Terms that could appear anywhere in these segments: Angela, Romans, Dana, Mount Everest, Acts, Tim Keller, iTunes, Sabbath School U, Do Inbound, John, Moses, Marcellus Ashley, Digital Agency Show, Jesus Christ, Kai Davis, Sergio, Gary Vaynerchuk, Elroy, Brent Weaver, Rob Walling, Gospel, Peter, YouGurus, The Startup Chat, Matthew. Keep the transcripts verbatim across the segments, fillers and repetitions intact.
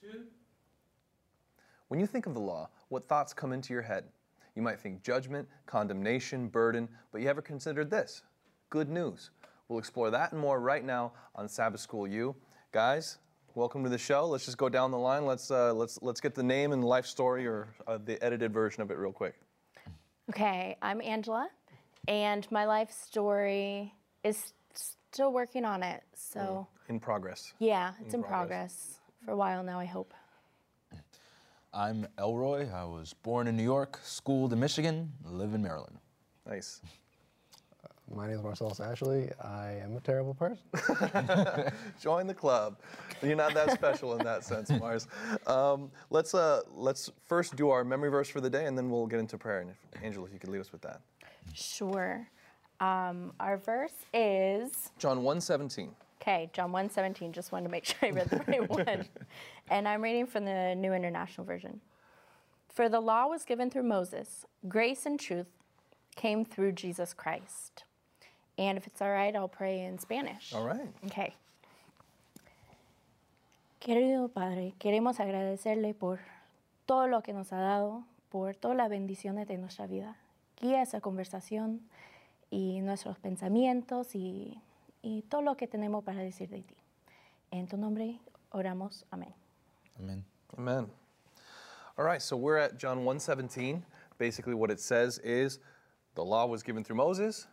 two. When you think of the law, what thoughts come into your head? You might think judgment, condemnation, burden, but you ever considered this? Good news. We'll explore that and more right now on Sabbath School U. Guys, welcome to the show. Let's just go down the line. Let's uh, let's let's get the name and life story, or uh, the edited version of it, real quick. Okay, I'm Angela, and my life story is still working on it. So in progress. Yeah, it's in, in progress. progress for a while now, I hope. I'm Elroy. I was born in New York, schooled in Michigan, live in Maryland. Nice. My name is Marcellus Ashley. I am a terrible person. Join the club. You're not that special in that sense, Mars. Um, let's uh, let's first do our memory verse for the day, and then we'll get into prayer. And if, Angela, if you could lead us with that. Sure. Um, our verse is John one seventeen. Okay, John one seventeen. Just wanted to make sure I read the right one. And I'm reading from the New International Version. For the law was given through Moses. Grace and truth came through Jesus Christ. And if it's all right, I'll pray in Spanish. All right. Okay. Querido Padre, queremos agradecerle por todo lo que nos ha dado, por todas las bendiciones de nuestra vida. Guía esa conversación y nuestros pensamientos y, y todo lo que tenemos para decir de ti. En tu nombre oramos. Amén. Amen. Amen. All right, so we're at John one seventeen. Basically what it says is the law was given through Moses.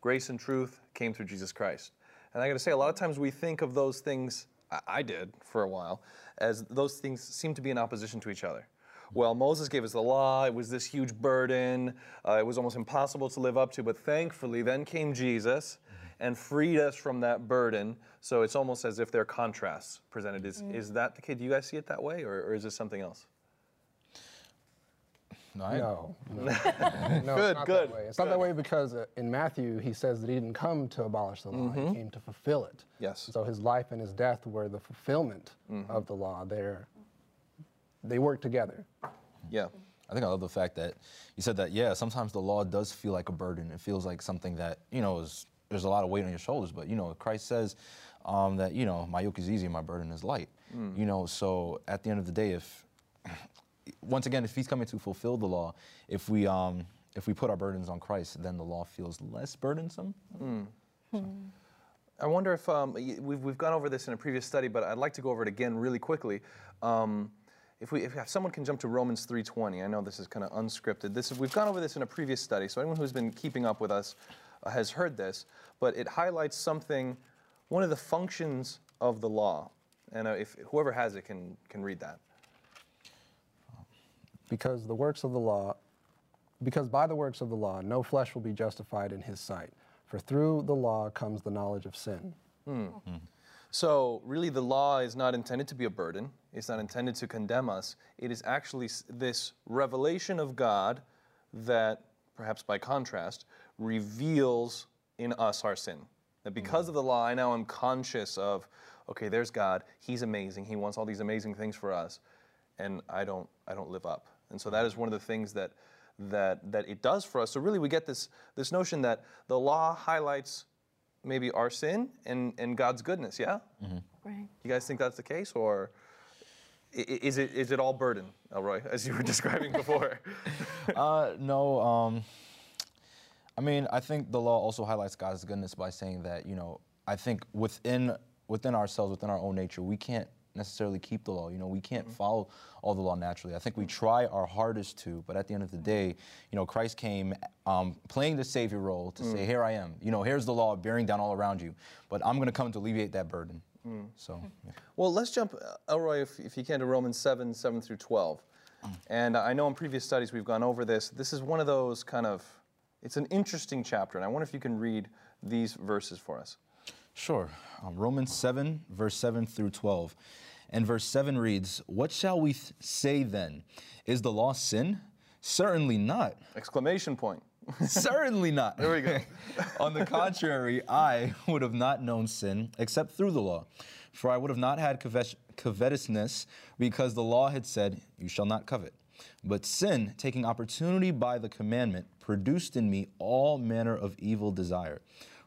Grace and truth came through Jesus Christ. And I got to say, a lot of times we think of those things, I, I did for a while, as those things seem to be in opposition to each other. Well, Moses gave us the law. It was this huge burden. Uh, it was almost impossible to live up to. But thankfully, then came Jesus and freed us from that burden. So it's almost as if they're contrasts presented. Is, mm. is that the case? Do you guys see it that way, or, or is this something else? No, no, no. no good, it's not good. That way. It's good. Not that way because in Matthew, he says that he didn't come to abolish the law, mm-hmm. he came to fulfill it. Yes. So his life and his death were the fulfillment mm-hmm. of the law. They're, they work together. Yeah. I think I love the fact that you said that, yeah, sometimes the law does feel like a burden. It feels like something that, you know, is, there's a lot of weight on your shoulders, but, you know, Christ says um, that, you know, my yoke is easy and my burden is light. Mm. You know, so at the end of the day, if... Once again, if he's coming to fulfill the law, if we um, if we put our burdens on Christ, then the law feels less burdensome. Mm. So. I wonder if um, we've we've gone over this in a previous study, but I'd like to go over it again really quickly. Um, if we if someone can jump to Romans three twenty, I know this is kind of unscripted. This we've gone over this in a previous study, so anyone who's been keeping up with us uh, has heard this. But it highlights something, one of the functions of the law, and uh, if whoever has it can can read that. Because the works of the law, because by the works of the law, no flesh will be justified in his sight. For through the law comes the knowledge of sin. Mm. Mm. So really the law is not intended to be a burden. It's not intended to condemn us. It is actually this revelation of God that, perhaps by contrast, reveals in us our sin. That because mm. of the law, I now am conscious of, okay, there's God. He's amazing. He wants all these amazing things for us. And I don't, I don't live up. And so that is one of the things that, that, that it does for us. So really we get this, this notion that the law highlights maybe our sin and, and God's goodness, yeah? Mm-hmm. Right. You guys think that's the case, or is it, is it all burden, Elroy, as you were describing before? uh, no, um, I mean, I think the law also highlights God's goodness by saying that, you know, I think within, within ourselves, within our own nature, we can't necessarily keep the law. You know, we can't mm-hmm. follow all the law naturally. I think we try our hardest to, but at the end of the day, you know, Christ came um, playing the Savior role to mm. say, here I am. You know, here's the law bearing down all around you, but I'm going to come to alleviate that burden. Mm. So, yeah. Well, let's jump, Elroy, if, if you can, to Romans seven, seven through twelve. Mm. And I know in previous studies we've gone over this. This is one of those kind of, it's an interesting chapter, and I wonder if you can read these verses for us. Sure. Um, Romans seven, verse seven through twelve. And verse seven reads, what shall we th say then? Is the law sin? Certainly not. Exclamation point. Certainly not. There we go. On the contrary, I would have not known sin except through the law. For I would have not had covet covetousness, because the law had said, you shall not covet. But sin, taking opportunity by the commandment, produced in me all manner of evil desire.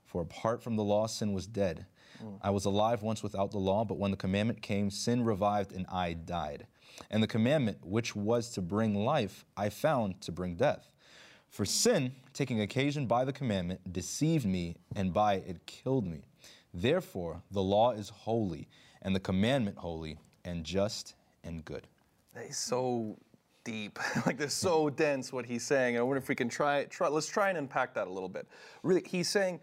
For apart from the law, sin was dead. Mm. I was alive once without the law, but when the commandment came, sin revived and I died. And the commandment, which was to bring life, I found to bring death. For sin, taking occasion by the commandment, deceived me, and by it killed me. Therefore, the law is holy, and the commandment holy, and just and good. He's so deep. Like, they're so dense, what he's saying. I wonder if we can try, try, let's try and unpack that a little bit. Really, he's saying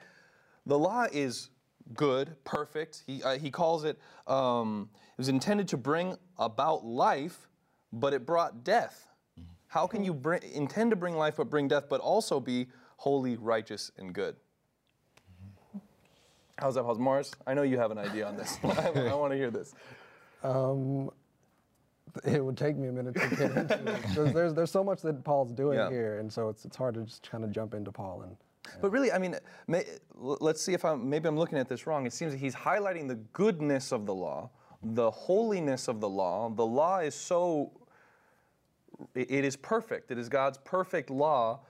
the law is good, perfect. He, uh, he calls it, um, it was intended to bring about life, but it brought death. Mm-hmm. How can you bring, intend to bring life but bring death, but also be holy, righteous, and good? Mm-hmm. How's that, how's Mars? I know you have an idea on this. I, I want to hear this. Um, It would take me a minute to get into it. There's, there's, there's so much that Paul's doing yeah. here, and so it's, it's hard to just kind of jump into Paul. And, and but really, I mean, may, let's see if I'm, maybe I'm looking at this wrong. It seems that he's highlighting the goodness of the law, the holiness of the law. The law is so, it, it is perfect. It is God's perfect law,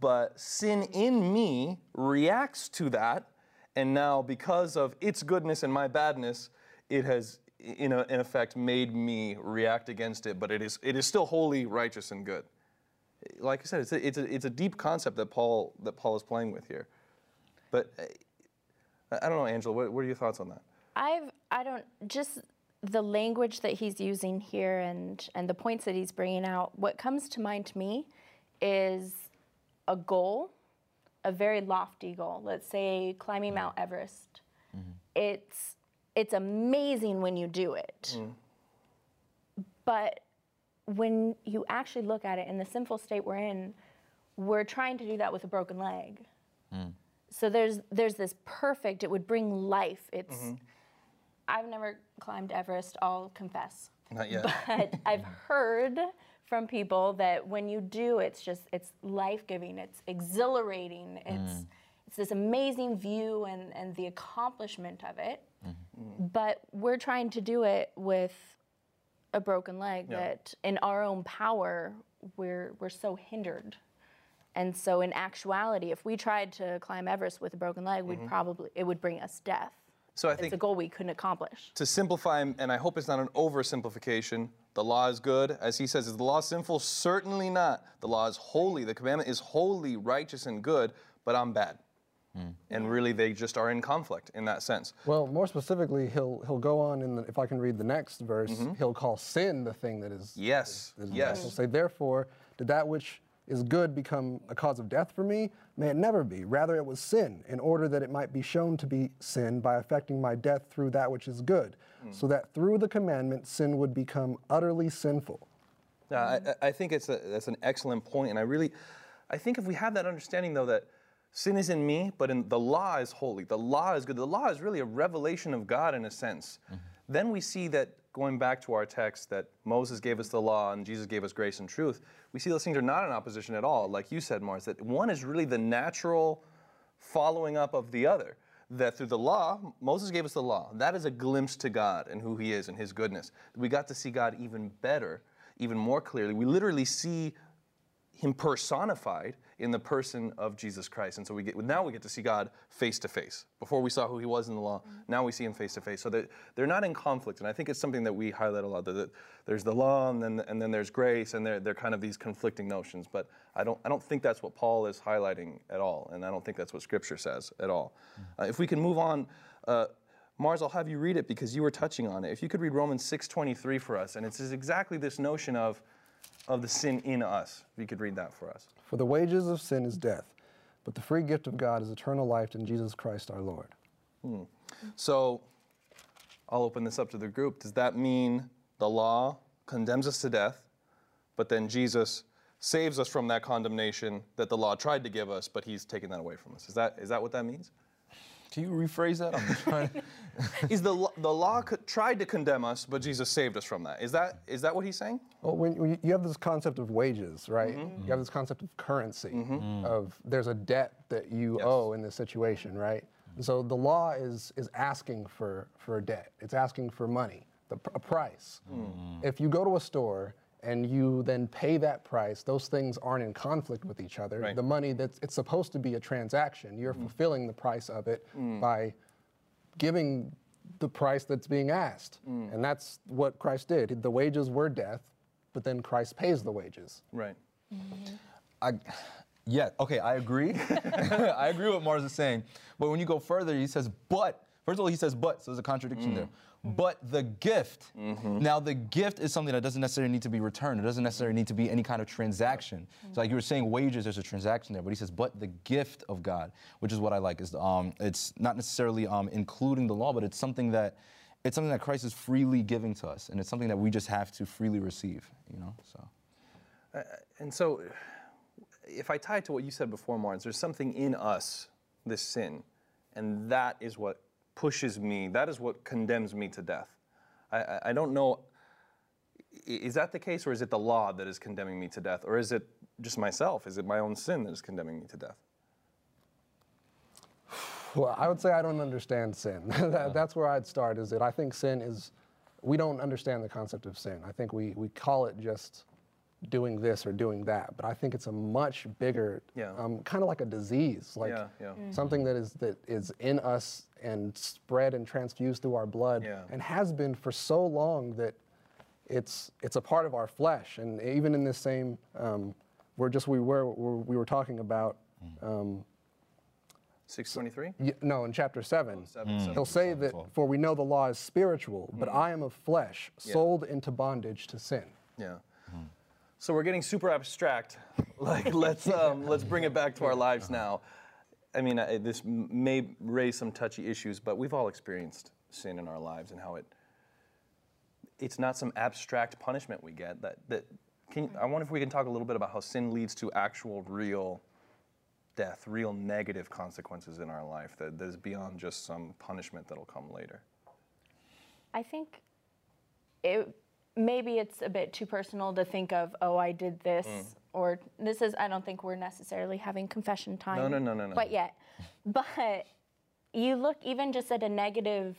but sin in me reacts to that, and now because of its goodness and my badness, it has... In, a, in effect, made me react against it, but it is it is still holy, righteous, and good. Like I said, it's a, it's a, it's a deep concept that Paul that Paul is playing with here. But I, I don't know, Angela. What, what are your thoughts on that? I've I don't just the language that he's using here and and the points that he's bringing out. What comes to mind to me is a goal, a very lofty goal. Let's say climbing mm-hmm. Mount Everest. Mm-hmm. It's It's amazing when you do it, mm. but when you actually look at it in the sinful state we're in, we're trying to do that with a broken leg. Mm. So there's there's this perfect, it would bring life. It's mm-hmm. I've never climbed Everest, I'll confess. Not yet. But I've heard from people that when you do, it's just, it's life-giving, it's exhilarating, mm. it's, it's this amazing view and, and the accomplishment of it. Mm-hmm. But we're trying to do it with a broken leg yeah. that in our own power, we're, we're so hindered. And so in actuality, if we tried to climb Everest with a broken leg, mm-hmm. we'd probably, it would bring us death. So I it's think a goal we couldn't accomplish. To simplify, and I hope it's not an oversimplification, the law is good. As he says, is the law sinful? Certainly not. The law is holy. The commandment is holy, righteous, and good, but I'm bad. Mm. And really, they just are in conflict in that sense. Well, more specifically, he'll he'll go on, in the, if I can read the next verse, mm-hmm. he'll call sin the thing that is... Yes, is, is yes. He'll say, therefore, did that which is good become a cause of death for me? May it never be. Rather, it was sin, in order that it might be shown to be sin by affecting my death through that which is good, mm. so that through the commandment, sin would become utterly sinful. Now, mm-hmm. I, I think it's a, that's an excellent point, and I really... I think if we have that understanding, though, that sin is in me, but in the law is holy. The law is good. The law is really a revelation of God in a sense. Mm-hmm. Then we see that, going back to our text, that Moses gave us the law and Jesus gave us grace and truth, we see those things are not in opposition at all, like you said, Mars, that one is really the natural following up of the other. That through the law, Moses gave us the law. That is a glimpse to God and who he is and his goodness. We got to see God even better, even more clearly. We literally see him personified in the person of Jesus Christ. And so we get, now we get to see God face to face. Before we saw who he was in the law, now we see him face to face. So they're, they're not in conflict. And I think it's something that we highlight a lot. That there's the law and then, and then there's grace, and they're, they're kind of these conflicting notions. But I don't, I don't think that's what Paul is highlighting at all. And I don't think that's what Scripture says at all. Mm-hmm. Uh, if we can move on, uh, Mars, I'll have you read it because you were touching on it. If you could read Romans six twenty-three for us, and it's exactly this notion of of the sin in us. If you could read that for us. For the wages of sin is death, but the free gift of God is eternal life in Jesus Christ our Lord. Hmm. So I'll open this up to the group. Does that mean the law condemns us to death, but then Jesus saves us from that condemnation that the law tried to give us, but he's taken that away from us? Is that, is that what that means? Can you rephrase that? I'm trying to... Is the the law co tried to condemn us, but Jesus saved us from that? Is that is that what he's saying? Well, when, when you have this concept of wages, right? Mm-hmm. Mm-hmm. You have this concept of currency, mm-hmm. of there's a debt that you yes. owe in this situation, right? Mm-hmm. So the law is is asking for for a debt. It's asking for money, the, a price. Mm-hmm. If you go to a store and you then pay that price, those things aren't in conflict with each other. Right. The money, that's, it's supposed to be a transaction. You're mm. fulfilling the price of it mm. by giving the price that's being asked. Mm. And that's what Christ did. The wages were death, but then Christ pays the wages. Right. Mm-hmm. I, yeah, okay, I agree. I agree with what Mars is saying. But when you go further, he says, but, first of all, he says, but, so there's a contradiction mm. there. But the gift, mm-hmm. now the gift is something that doesn't necessarily need to be returned. It doesn't necessarily need to be any kind of transaction. Mm-hmm. So like you were saying, wages, there's a transaction there, but he says, but the gift of God, which is what I like, is um, it's not necessarily um, including the law, but it's something that, it's something that Christ is freely giving to us, and it's something that we just have to freely receive, you know, so. Uh, and so, if I tie it to what you said before, Martins, there's something in us, this sin, and that is what pushes me, that is what condemns me to death. I, I, I don't know, is that the case, or is it the law that is condemning me to death? Or is it just myself? Is it my own sin that is condemning me to death? Well, I would say I don't understand sin. that, that's where I'd start, is that I think sin is, we don't understand the concept of sin. I think we, we call it just doing this or doing that, but I think it's a much bigger, yeah. um, kind of like a disease, like yeah, yeah. Mm-hmm. something that is that is in us and spread and transfused through our blood, yeah. and has been for so long that it's it's a part of our flesh. And even in this same, um, we're just we were we were talking about. Um, six twenty-three? Yeah, no, in chapter seven. Oh, seven, mm. seven he'll say that, twelve. For we know the law is spiritual, mm. but I am of flesh, yeah. sold into bondage to sin. Yeah. Mm. So we're getting super abstract. Like let's um, let's bring it back to our lives now. I mean, I, this may raise some touchy issues, but we've all experienced sin in our lives and how it. It's not some abstract punishment we get. That that can. I wonder if we can talk a little bit about how sin leads to actual, real death, real negative consequences in our life. That that is beyond just some punishment that'll come later. I think it. Maybe it's a bit too personal to think of, oh, I did this, mm. or this is, I don't think we're necessarily having confession time. No, no, no, no, no. But yet, but you look even just at a negative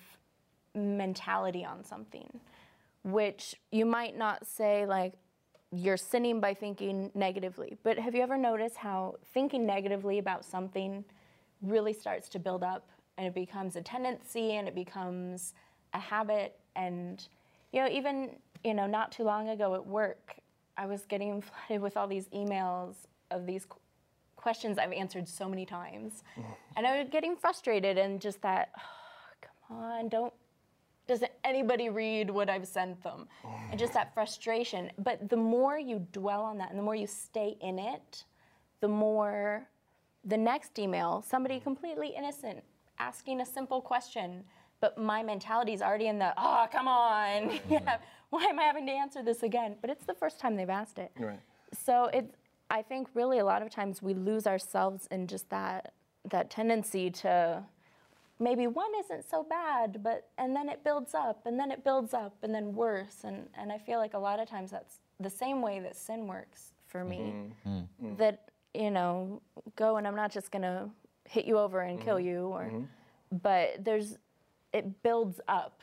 mentality on something, which you might not say like, you're sinning by thinking negatively, but have you ever noticed how thinking negatively about something really starts to build up and it becomes a tendency and it becomes a habit? And, you know, even, you know, not too long ago at work, I was getting flooded with all these emails of these qu questions I've answered so many times. And I was getting frustrated and just that, oh, come on, don't, doesn't anybody read what I've sent them? And just that frustration. But the more you dwell on that and the more you stay in it, the more the next email, somebody completely innocent, asking a simple question, but my mentality is already in the, oh, come on, yeah, why am I having to answer this again? But it's the first time they've asked it. Right. So it, I think really a lot of times we lose ourselves in just that, that tendency to maybe one isn't so bad, but, and then it builds up, and then it builds up, and then worse. And, and I feel like a lot of times that's the same way that sin works for me, mm-hmm. that, you know, go and I'm not just gonna hit you over and mm-hmm. kill you, or, mm-hmm. but there's, it builds up,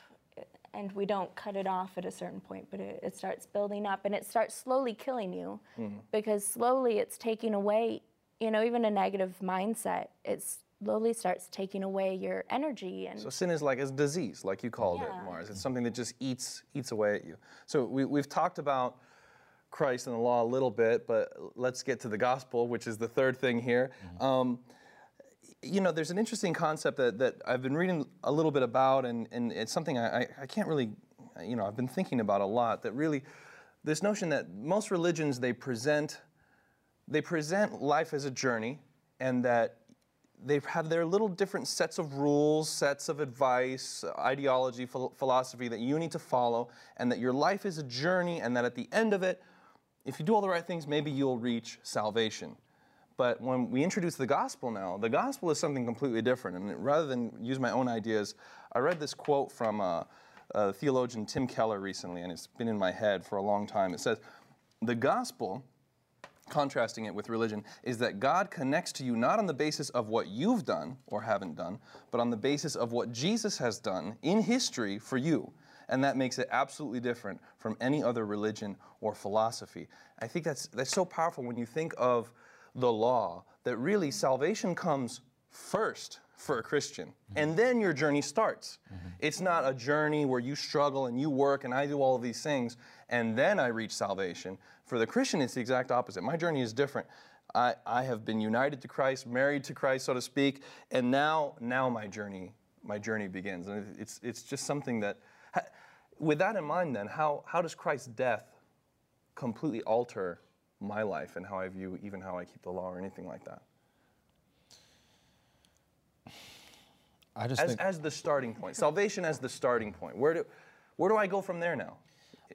and we don't cut it off at a certain point, but it, it starts building up, and it starts slowly killing you, mm-hmm. because slowly it's taking away, you know, even a negative mindset, it slowly starts taking away your energy. And so sin is like a disease, like you called yeah. it, Mars. It's something that just eats, eats away at you. So we, we've talked about Christ and the law a little bit, but let's get to the gospel, which is the third thing here. Mm-hmm. um, You know, there's an interesting concept that, that I've been reading a little bit about, and, and it's something I, I can't really, you know, I've been thinking about a lot, that really, this notion that most religions, they present, they present life as a journey, and that they have their little different sets of rules, sets of advice, ideology, ph philosophy that you need to follow, and that your life is a journey, and that at the end of it, if you do all the right things, maybe you'll reach salvation. But when we introduce the gospel now, the gospel is something completely different. And rather than use my own ideas, I read this quote from uh, uh, theologian Tim Keller recently, and it's been in my head for a long time. It says, the gospel, contrasting it with religion, is that God connects to you not on the basis of what you've done or haven't done, but on the basis of what Jesus has done in history for you. And that makes it absolutely different from any other religion or philosophy. I think that's, that's so powerful when you think of the law, that really salvation comes first for a Christian, mm-hmm. and then your journey starts. Mm-hmm. It's not a journey where you struggle and you work and I do all of these things and then I reach salvation. For the Christian, it's the exact opposite. My journey is different. I, I have been united to Christ, married to Christ, so to speak, and now now my journey my journey begins. And it's it's just something that, with that in mind, then how how does Christ's death completely alter my life and how I view even how I keep the law or anything like that? I just as, think as the starting point, salvation as the starting point. Where do where do I go from there now?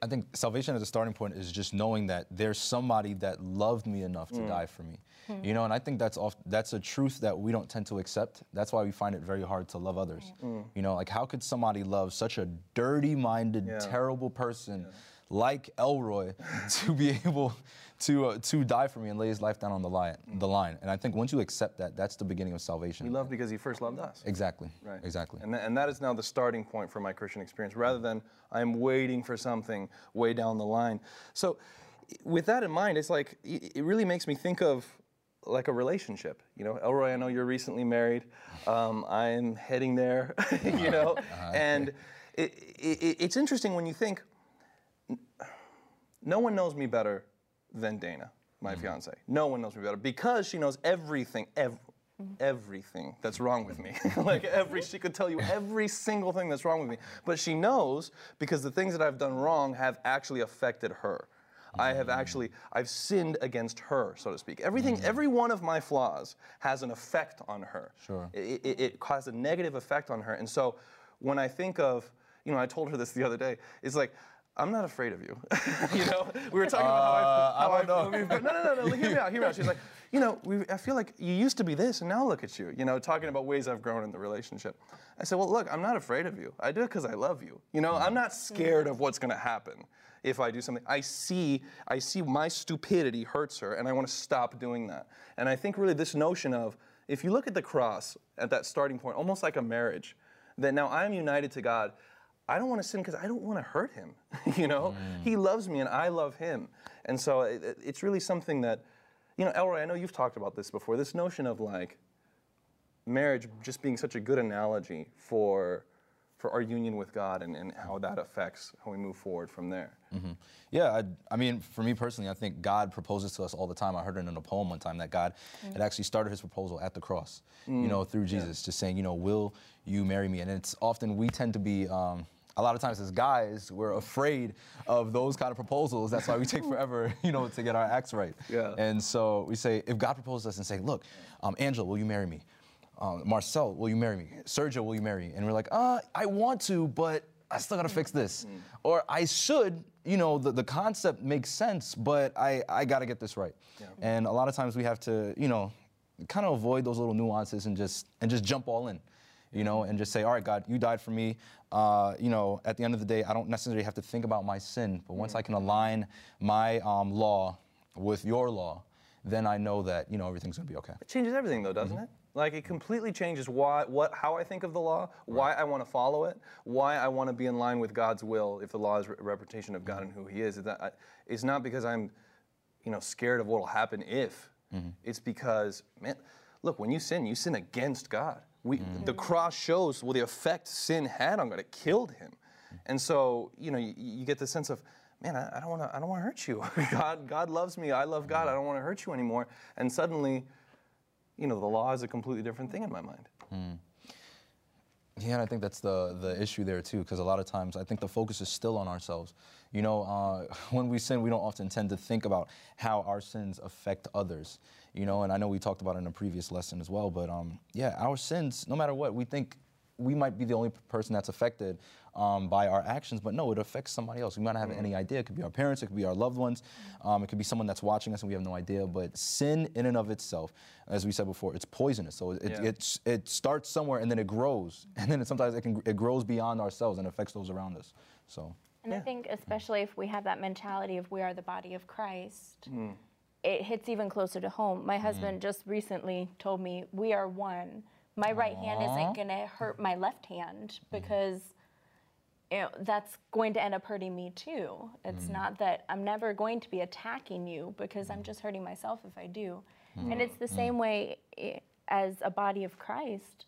I think salvation as a starting point is just knowing that there's somebody that loved me enough to mm. die for me. Mm. You know, and I think that's off, that's a truth that we don't tend to accept. That's why we find it very hard to love others. Mm. You know, like how could somebody love such a dirty-minded, yeah. terrible person yeah. like Elroy to be able to uh, to die for me and lay his life down on the line, mm. the line? And I think once you accept that, that's the beginning of salvation. He loved because he first loved us. Exactly. Right. Exactly. And, th and that is now the starting point for my Christian experience, rather than I'm waiting for something way down the line. So with that in mind, it's like, it really makes me think of like a relationship. You know, Elroy, I know you're recently married. Um, I'm heading there, you know, uh-huh. and it, it, it's interesting when you think, no one knows me better than Dana, my mm-hmm. fiance. No one knows me better because she knows everything, ev everything that's wrong with me. Like every, she could tell you every single thing that's wrong with me. But she knows because the things that I've done wrong have actually affected her. Mm-hmm. I have actually, I've sinned against her, so to speak. Everything, mm-hmm. every one of my flaws has an effect on her. Sure. It, it, it caused a negative effect on her. And so when I think of, you know, I told her this the other day, it's like, I'm not afraid of you. You know, we were talking uh, about how I, how I, I don't know. No, no, no, no, hear me out, hear me out. She's like, you know, we, I feel like you used to be this and now look at you, you know, talking about ways I've grown in the relationship. I said, well, look, I'm not afraid of you. I do it because I love you. You know, I'm not scared of what's going to happen if I do something. I see, I see my stupidity hurts her and I want to stop doing that. And I think really this notion of, if you look at the cross at that starting point, almost like a marriage, that now I'm united to God, I don't want to sin because I don't want to hurt him, you know? Mm. He loves me and I love him. And so it, it's really something that, you know, Elroy, I know you've talked about this before, this notion of like marriage just being such a good analogy for for our union with God and, and how that affects how we move forward from there. Mm-hmm. Yeah, I, I mean, for me personally, I think God proposes to us all the time. I heard it in a poem one time that God mm. had actually started his proposal at the cross, mm. you know, through Jesus, yeah. just saying, you know, will you marry me? And it's often we tend to be, um, a lot of times as guys, we're afraid of those kind of proposals. That's why we take forever, you know, to get our acts right. Yeah. And so we say, if God proposes us and say, look, um, Angela, will you marry me? Um, Marcel, will you marry me? Sergio, will you marry me? And we're like, uh, I want to, but I still gotta fix this. Mm. Or I should, you know, the, the concept makes sense, but I, I gotta get this right. Yeah. And a lot of times we have to, you know, kind of avoid those little nuances and just, and just jump all in. You know, and just say, all right, God, you died for me. Uh, you know, at the end of the day, I don't necessarily have to think about my sin, but once mm-hmm. I can align my um, law with your law, then I know that, you know, everything's gonna be okay. It changes everything though, doesn't mm-hmm. it? Like it completely changes why, what, how I think of the law, why right. I wanna follow it, why I wanna be in line with God's will if the law is a representation of God mm-hmm. and who he is. It's not because I'm, you know, scared of what'll happen if. Mm-hmm. It's because, man, look, when you sin, you sin against God. We, mm. The cross shows well, the effect sin had on God. It killed him, and so you know you, you get the sense of, man, I, I don't want to, I don't want to hurt you. God, God loves me. I love God. I don't want to hurt you anymore. And suddenly, you know, the law is a completely different thing in my mind. Mm. Yeah, and I think that's the the issue there too, because a lot of times I think the focus is still on ourselves. You know, uh, when we sin, we don't often tend to think about how our sins affect others. You know, and I know we talked about it in a previous lesson as well, but um, yeah, our sins, no matter what, we think we might be the only person that's affected um, by our actions, but no, it affects somebody else. We might not have mm-hmm. any idea. It could be our parents, it could be our loved ones, um, it could be someone that's watching us and we have no idea, but sin in and of itself, as we said before, it's poisonous. So it, yeah. it, it, it starts somewhere and then it grows, and then it, sometimes it, can, it grows beyond ourselves and affects those around us, so. And yeah. I think especially if we have that mentality of we are the body of Christ, mm. it hits even closer to home. My husband mm. just recently told me, we are one. My right Aww. Hand isn't going to hurt my left hand because you know, that's going to end up hurting me too. It's mm. not that I'm never going to be attacking you because I'm just hurting myself if I do. Mm. And it's the same way as a body of Christ,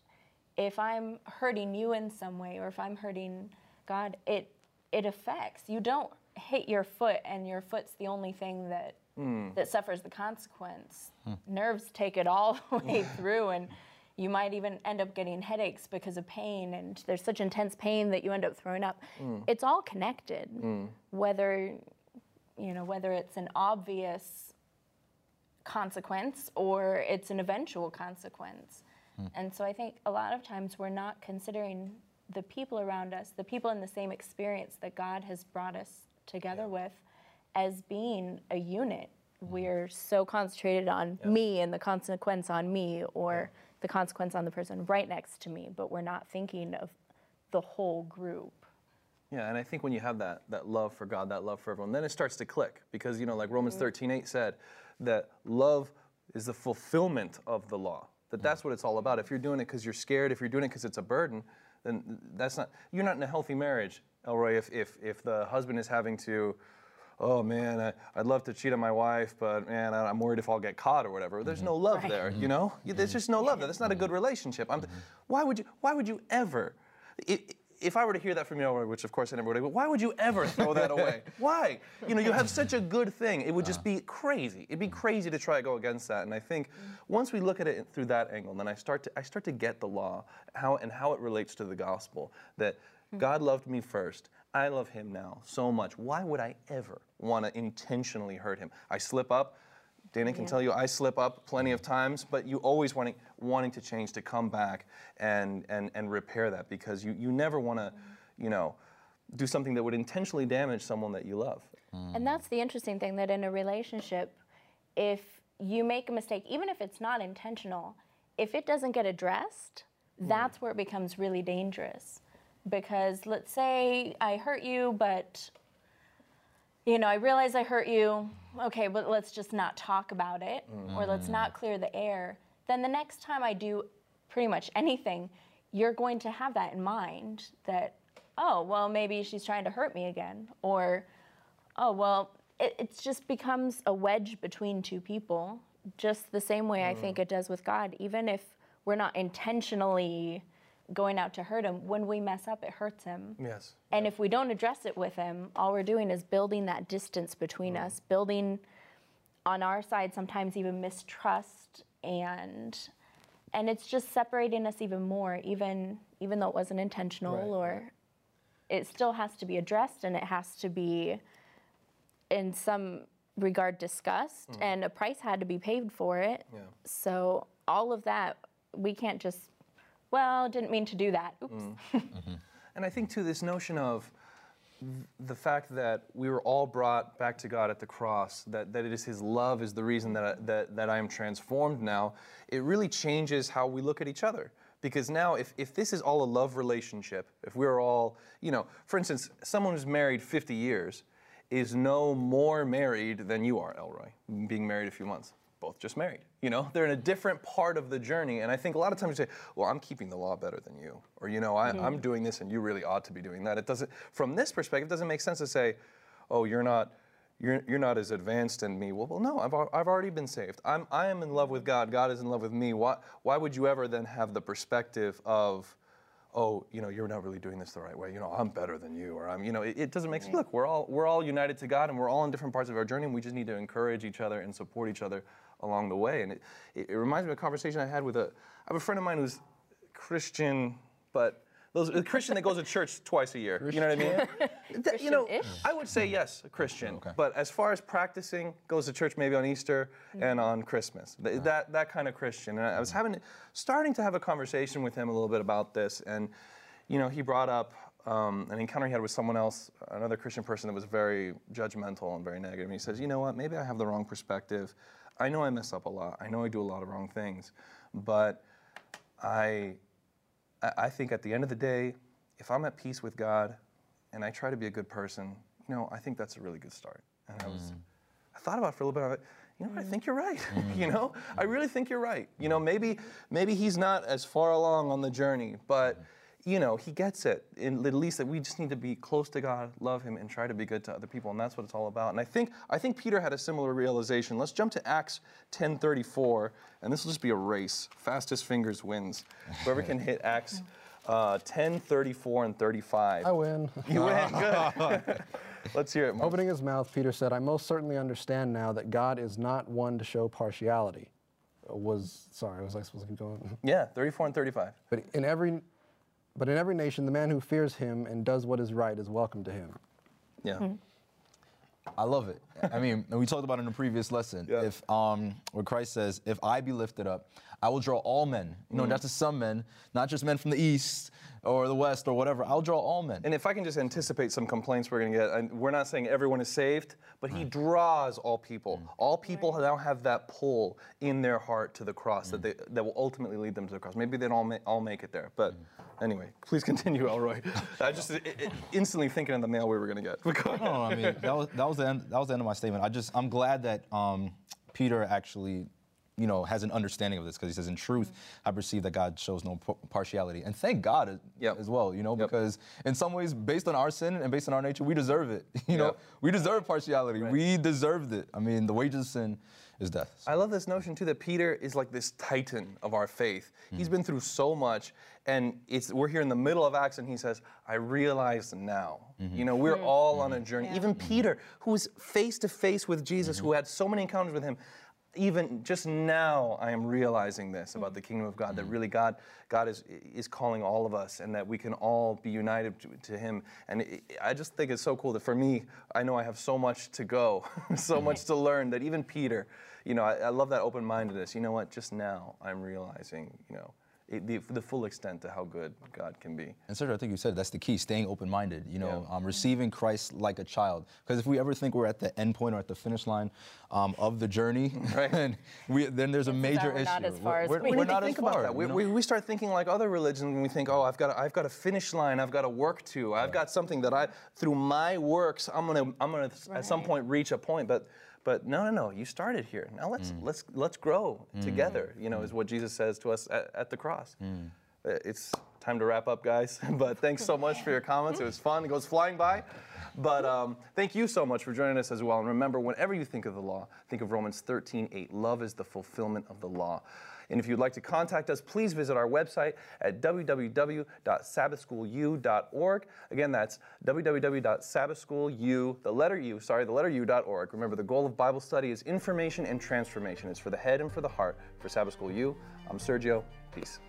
if I'm hurting you in some way, or if I'm hurting God, it it affects. You don't hit your foot and your foot's the only thing that mm. that suffers the consequence. Mm. Nerves take it all the way through, and you might even end up getting headaches because of pain, and there's such intense pain that you end up throwing up. Mm. It's all connected. Mm. Whether you know, whether it's an obvious consequence or it's an eventual consequence. Mm. And so I think a lot of times we're not considering the people around us, the people in the same experience that God has brought us together yeah. with, as being a unit. Mm. We're so concentrated on yeah. me and the consequence on me, or yeah. the consequence on the person right next to me, but we're not thinking of the whole group. Yeah, and I think when you have that, that love for God, that love for everyone, then it starts to click, because, you know, like Romans thirteen eight said, that love is the fulfillment of the law, that that's what it's all about. If you're doing it because you're scared, if you're doing it because it's a burden, then that's not, you're not in a healthy marriage, Elroy, if, if, if the husband is having to, oh man, I, I'd love to cheat on my wife, but man, I'm worried if I'll get caught or whatever. There's no love right. there, you know? There's just no love there. That's not a good relationship. I'm, why would you, why would you ever, it, if I were to hear that from you, which of course I never would, but why would you ever throw that away? Why? You know, you have such a good thing. It would just be crazy. It'd be crazy to try to go against that. And I think once we look at it through that angle, then I start to, I start to get the law how and how it relates to the gospel, that God loved me first. I love him now so much. Why would I ever want to intentionally hurt him? I slip up. Dana can yeah. tell you I slip up plenty of times, but you always wanting wanting to change, to come back and and and repair that, because you you never want to, you know, do something that would intentionally damage someone that you love. Mm. And that's the interesting thing, that in a relationship, if you make a mistake, even if it's not intentional, if it doesn't get addressed, that's mm. where it becomes really dangerous. Because let's say I hurt you, but, you know, I realize I hurt you. Okay, but let's just not talk about it, mm. or let's not clear the air. Then the next time I do pretty much anything, you're going to have that in mind, that, oh, well, maybe she's trying to hurt me again. Or, oh, well, it, it just becomes a wedge between two people, just the same way mm. I think it does with God. Even if we're not intentionally going out to hurt him, when we mess up, it hurts him. Yes. And yep. if we don't address it with him, all we're doing is building that distance between mm. us, building on our side sometimes even mistrust, and and it's just separating us even more, even even though it wasn't intentional, right, or right. it still has to be addressed, and it has to be in some regard discussed, mm. and a price had to be paid for it. Yeah. So all of that, we can't just, well, didn't mean to do that, oops. Mm. mm-hmm. And I think too, this notion of the fact that we were all brought back to God at the cross, that, that it is his love is the reason that I, that, that I am transformed now, it really changes how we look at each other. Because now, if, if this is all a love relationship, if we're all, you know, for instance, someone who's married fifty years is no more married than you are, Elroy, being married a few months. Both just married, you know? They're in a different part of the journey, and I think a lot of times you say, well, I'm keeping the law better than you, or, you know, I, mm-hmm. I'm doing this and you really ought to be doing that. It doesn't, from this perspective, it doesn't make sense to say, oh, you're not, you're, you're not as advanced in me. Well, well no, I've, I've already been saved. I'm, I am in love with God, God is in love with me. Why, why would you ever then have the perspective of, oh, you know, you're not really doing this the right way, you know, I'm better than you, or I'm, you know, it, it doesn't make sense. Look, we're all, we're all united to God, and we're all in different parts of our journey, and we just need to encourage each other and support each other along the way. And it, it, it reminds me of a conversation I had with a, I have a friend of mine who's Christian, but those, a Christian that goes to church twice a year, Christian. You know what I mean? That, you know, I would say yes, a Christian, okay. but as far as practicing, goes to church maybe on Easter mm-hmm. and on Christmas, Th right. that, that kind of Christian. And I was having, starting to have a conversation with him a little bit about this, and, you know, he brought up um, an encounter he had with someone else, another Christian person that was very judgmental and very negative, and he says, you know what, maybe I have the wrong perspective. I know I mess up a lot. I know I do a lot of wrong things, but I, I think at the end of the day, if I'm at peace with God and I try to be a good person, you know, I think that's a really good start. And mm. I was, I thought about it for a little bit. I was like, you know what? I think you're right. Mm. you know, I really think you're right. You know, maybe, maybe he's not as far along on the journey, but you know, he gets it, in, at least that we just need to be close to God, love him, and try to be good to other people, and that's what it's all about. And I think, I think Peter had a similar realization. Let's jump to Acts ten thirty-four, and this will just be a race. Fastest fingers wins. Whoever can hit Acts uh, ten, thirty-four, and thirty-five. I win. You win, good. Let's hear it, Mark. Opening his mouth, Peter said, I most certainly understand now that God is not one to show partiality. Was, sorry, was I supposed to keep going? Yeah, thirty-four and thirty-five. But in every, but in every nation, the man who fears him and does what is right is welcome to him. Yeah. Mm-hmm. I love it. I mean, and we talked about it in the previous lesson. Yeah. If um, where Christ says, if I be lifted up, I will draw all men. You know, mm. not just some men, not just men from the east or the west or whatever. I'll draw all men. And if I can just anticipate some complaints we're going to get, and we're not saying everyone is saved, but he draws all people. Mm. All people now have that pull in their heart to the cross mm. that they, that will ultimately lead them to the cross. Maybe they don't all, ma all make it there, but... Mm. Anyway, please continue, Elroy. I just it, it, instantly thinking of the mail we were going to get. No, no, I mean, that was, that, was the end, that was the end of my statement. I just, I'm glad that um, Peter actually, you know, has an understanding of this, because he says, in truth, I perceive that God shows no partiality. And thank God yep. as well, you know, yep. because in some ways, based on our sin and based on our nature, we deserve it. You know, yep. we deserve partiality. Right. We deserved it. I mean, the wages of sin is death. So. I love this notion, too, that Peter is like this titan of our faith. Mm. He's been through so much, and it's we're here in the middle of Acts, and he says, I realize now. Mm-hmm. You know, we're all mm-hmm. on a journey. Yeah. Even Peter, who was face-to-face with Jesus, mm-hmm. who had so many encounters with him, even just now I am realizing this about the kingdom of God, that really God God is is calling all of us, and that we can all be united to, to him. And it, I just think it's so cool that for me, I know I have so much to go, so much to learn, that even Peter, you know, I, I love that open-mindedness. You know what, just now I'm realizing, you know, It, the, the full extent to how good God can be. And Sergio, I think you said that's the key, staying open-minded, you know, yeah. um, receiving Christ like a child. Because if we ever think we're at the end point or at the finish line um, of the journey, right. then, we, then there's a major issue. We're not as far as we think about that. We, we, we start thinking like other religions when we think, oh, I've got a, I've got a finish line, I've got a work to, I've right. got something that I, through my works, I'm gonna, I'm gonna right. at some point reach a point. But But no, no, no! You started here. Now let's mm. let's let's grow mm. together. You know, mm. is what Jesus says to us at, at the cross. Mm. It's time to wrap up, guys. But thanks so much for your comments. It was fun. It goes flying by. But um, thank you so much for joining us as well. And remember, whenever you think of the law, think of Romans thirteen eight. Love is the fulfillment of the law. And if you'd like to contact us, please visit our website at w w w dot sabbath school u dot org. Again, that's w w w dot sabbath school u, the letter U, sorry, the letter U dot org. Remember, the goal of Bible study is information and transformation. It's for the head and for the heart. For Sabbath School U, I'm Sergio. Peace.